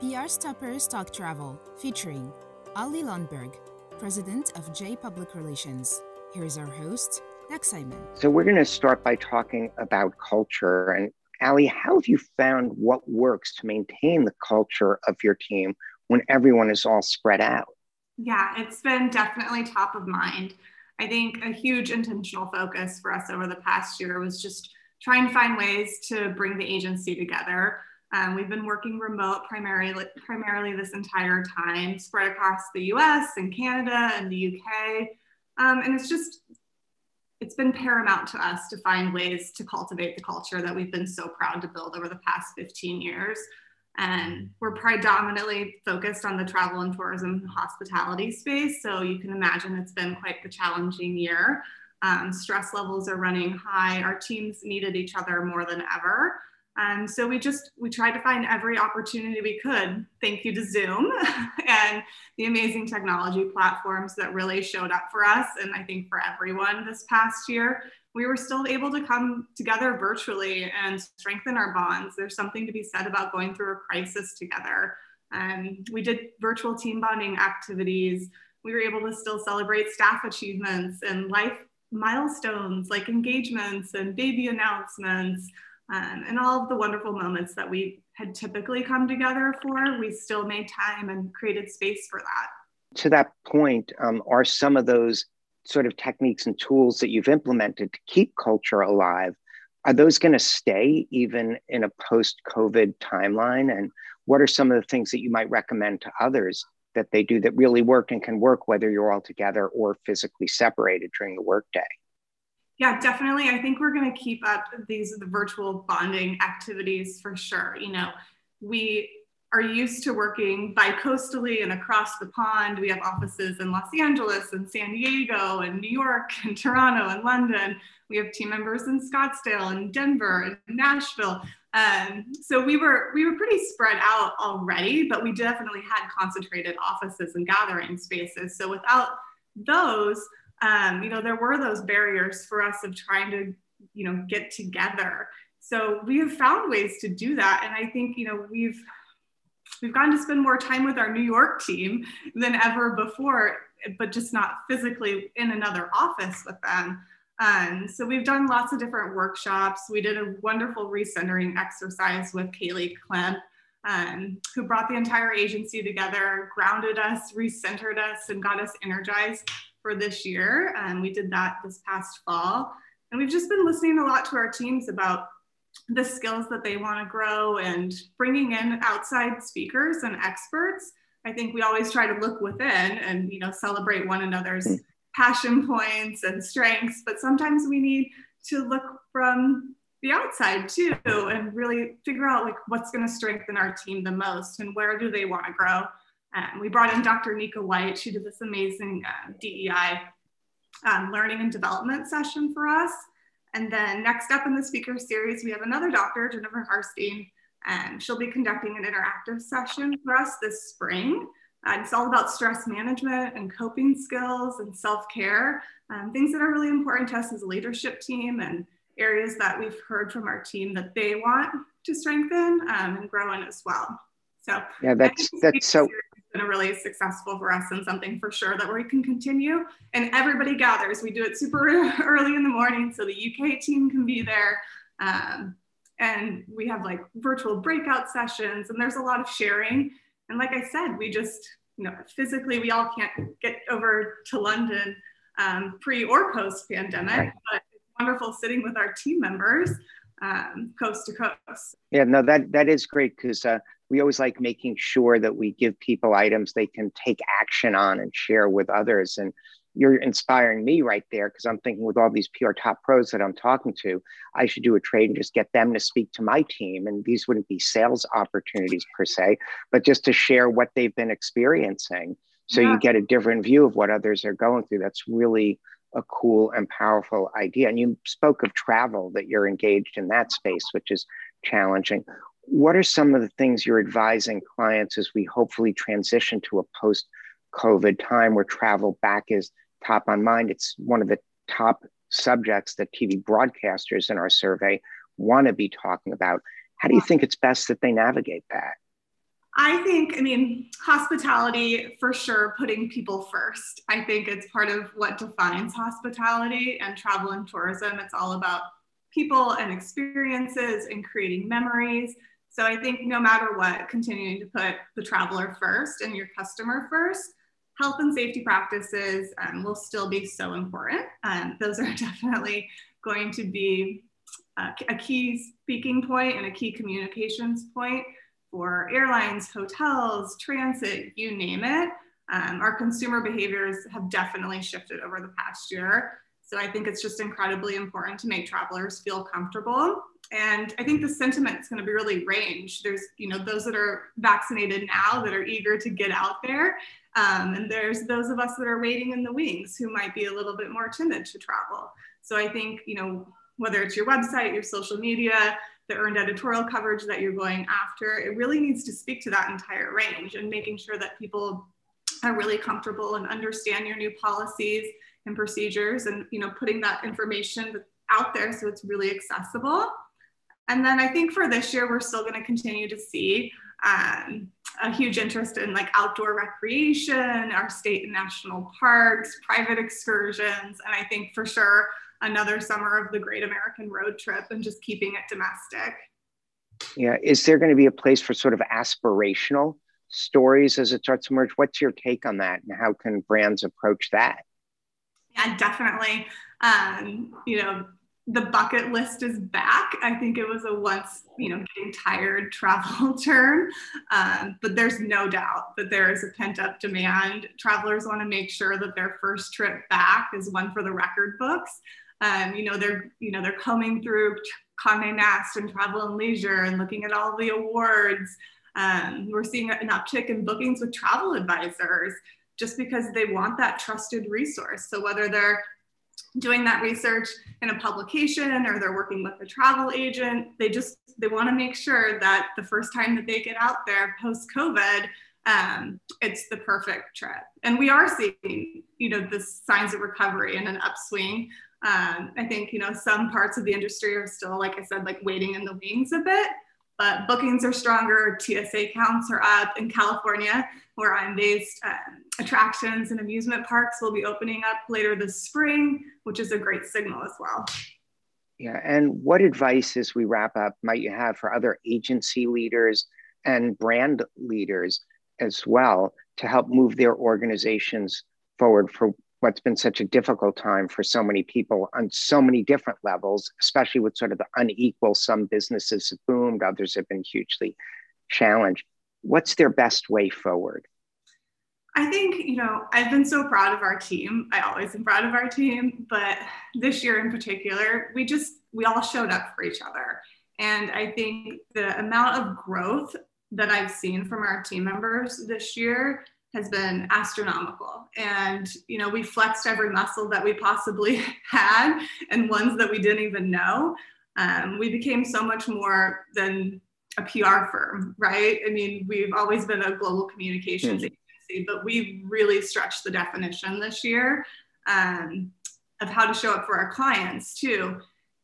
PR Stopper Talk Travel, featuring Ali Lundberg, President of J Public Relations. Here's our host, Nick Simon. So we're going to start by talking about culture. And Ali, how have you found what works to maintain the culture of your team when everyone is all spread out? Yeah, it's been definitely top of mind. I think a huge intentional focus for us over the past year was just trying to find ways to bring the agency together. We've been working remote primarily this entire time, spread across the US and Canada and the UK. And it's been paramount to us to find ways to cultivate the culture that we've been so proud to build over the past 15 years. And we're predominantly focused on the travel and tourism and hospitality space. So you can imagine it's been quite the challenging year. Stress levels are running high. Our teams needed each other more than ever. So we tried to find every opportunity we could. Thank you to Zoom and the amazing technology platforms that really showed up for us. And I think for everyone this past year, we were still able to come together virtually and strengthen our bonds. There's something to be said about going through a crisis together. We did virtual team bonding activities. We were able to still celebrate staff achievements and life milestones like engagements and baby announcements. And all of the wonderful moments that we had typically come together for, we still made time and created space for that. To that point, are some of those sort of techniques and tools that you've implemented to keep culture alive, are those going to stay even in a post-COVID timeline? And what are some of the things that you might recommend to others that they do that really work and can work whether you're all together or physically separated during the workday? Yeah, definitely. I think we're going to keep up the virtual bonding activities for sure. You know, we are used to working bi-coastally and across the pond. We have offices in Los Angeles and San Diego and New York and Toronto and London. We have team members in Scottsdale and Denver and Nashville. So we were pretty spread out already, but we definitely had concentrated offices and gathering spaces. So without those, you know, there were those barriers for us of trying to, you know, get together. So we have found ways to do that. And I think, you know, we've gotten to spend more time with our New York team than ever before, but just not physically in another office with them. So we've done lots of different workshops. We did a wonderful recentering exercise with Kaylee Klemp, who brought the entire agency together, grounded us, recentered us, and got us energized for this year. We did that this past fall. And we've just been listening a lot to our teams about the skills that they want to grow and bringing in outside speakers and experts. I think we always try to look within and, you know, celebrate one another's passion points and strengths, but sometimes we need to look from the outside too and really figure out like what's going to strengthen our team the most and where do they want to grow. We brought in Dr. Nika White. She did this amazing DEI learning and development session for us. And then next up in the speaker series, we have another doctor, Jennifer Harstein, and she'll be conducting an interactive session for us this spring. It's all about stress management and coping skills and self-care, things that are really important to us as a leadership team and areas that we've heard from our team that they want to strengthen and grow in as well. So yeah, that's so been really successful for us and something for sure that we can continue. And everybody gathers. We do it super early in the morning so the UK team can be there. And we have like virtual breakout sessions and there's a lot of sharing. And like I said, we just, you know, physically we all can't get over to London pre or post pandemic, right. But it's wonderful sitting with our team members coast to coast. Yeah, no, that is great because we always like making sure that we give people items they can take action on and share with others. And you're inspiring me right there because I'm thinking with all these PR top pros that I'm talking to, I should do a trade and just get them to speak to my team. And these wouldn't be sales opportunities per se, but just to share what they've been experiencing. So yeah. You get a different view of what others are going through. That's really a cool and powerful idea. And you spoke of travel, that you're engaged in that space, which is challenging. What are some of the things you're advising clients as we hopefully transition to a post-COVID time where travel back is top on mind? It's one of the top subjects that TV broadcasters in our survey want to be talking about. How do you think it's best that they navigate that? I think, I mean, hospitality for sure, putting people first. I think it's part of what defines hospitality and travel and tourism. It's all about people and experiences and creating memories. So I think no matter what, continuing to put the traveler first and your customer first, health and safety practices will still be so important. Those are definitely going to be a key speaking point and a key communications point for airlines, hotels, transit, you name it. Our consumer behaviors have definitely shifted over the past year. So I think it's just incredibly important to make travelers feel comfortable. And I think the sentiment is going to be really range. There's, you know, those that are vaccinated now that are eager to get out there. And there's those of us that are waiting in the wings who might be a little bit more timid to travel. So I think, you know, whether it's your website, your social media, the earned editorial coverage that you're going after, it really needs to speak to that entire range and making sure that people are really comfortable and understand your new policies and procedures and, you know, putting that information out there so it's really accessible. And then I think for this year, we're still going to continue to see a huge interest in like outdoor recreation, our state and national parks, private excursions, and I think for sure another summer of the Great American Road Trip and just keeping it domestic. Yeah, is there going to be a place for sort of aspirational stories as it starts to merge? What's your take on that and how can brands approach that? Yeah, definitely. You know, the bucket list is back. I think it was a once, you know, getting tired travel term, but there's no doubt that there is a pent up demand. Travelers want to make sure that their first trip back is one for the record books. They're combing through Condé Nast and Travel and Leisure and looking at all the awards. We're seeing an uptick in bookings with travel advisors just because they want that trusted resource. So whether they're doing that research in a publication or they're working with a travel agent, they want to make sure that the first time that they get out there post-COVID, it's the perfect trip. And we are seeing, you know, the signs of recovery and an upswing. I think, you know, some parts of the industry are still, like I said, like waiting in the wings a bit, but bookings are stronger, TSA counts are up. In California, where I'm based, attractions and amusement parks will be opening up later this spring, which is a great signal as well. Yeah, and what advice, as we wrap up, might you have for other agency leaders and brand leaders as well to help move their organizations forward for what's been such a difficult time for so many people on so many different levels, especially with sort of the unequal, some businesses have boomed, others have been hugely challenged. What's their best way forward? I think, you know, I've been so proud of our team. I always am proud of our team, but this year in particular, we all showed up for each other. And I think the amount of growth that I've seen from our team members this year has been astronomical. And, you know, we flexed every muscle that we possibly had and ones that we didn't even know. We became so much more than a PR firm, right? I mean, we've always been a global communications agency, but we really stretched the definition this year of how to show up for our clients too.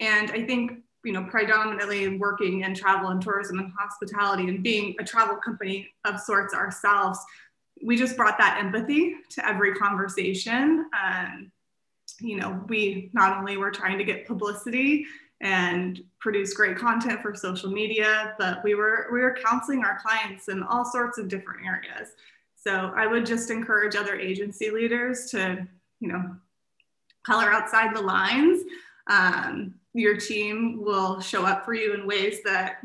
And I think, you know, predominantly working in travel and tourism and hospitality and being a travel company of sorts ourselves, we just brought that empathy to every conversation. You know, we not only were trying to get publicity and produce great content for social media, but we were counseling our clients in all sorts of different areas. So I would just encourage other agency leaders to, you know, color outside the lines. Your team will show up for you in ways that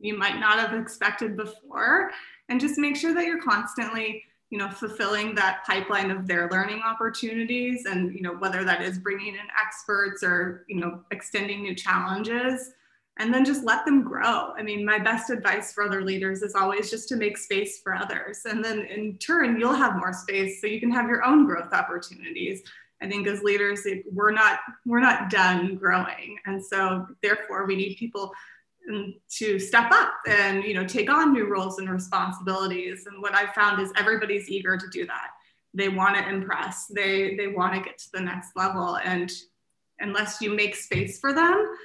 you might not have expected before. And just make sure that you're constantly, you know, fulfilling that pipeline of their learning opportunities. And, you know, whether that is bringing in experts or, you know, extending new challenges, and then just let them grow. I mean, my best advice for other leaders is always just to make space for others. And then in turn, you'll have more space so you can have your own growth opportunities. I think as leaders, we're not done growing. And so therefore we need people to step up and, you know, take on new roles and responsibilities. And what I've found is everybody's eager to do that. They want to impress, they want to get to the next level. And unless you make space for them,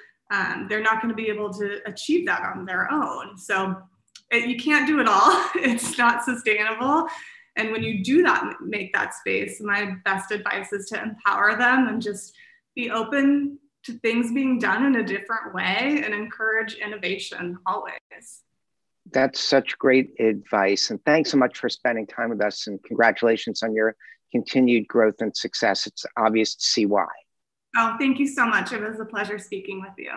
they're not going to be able to achieve that on their own. So you can't do it all. It's not sustainable. And when you do that, make that space, my best advice is to empower them and just be open to things being done in a different way and encourage innovation always. That's such great advice. And thanks so much for spending time with us, and congratulations on your continued growth and success. It's obvious to see why. Oh, thank you so much. It was a pleasure speaking with you.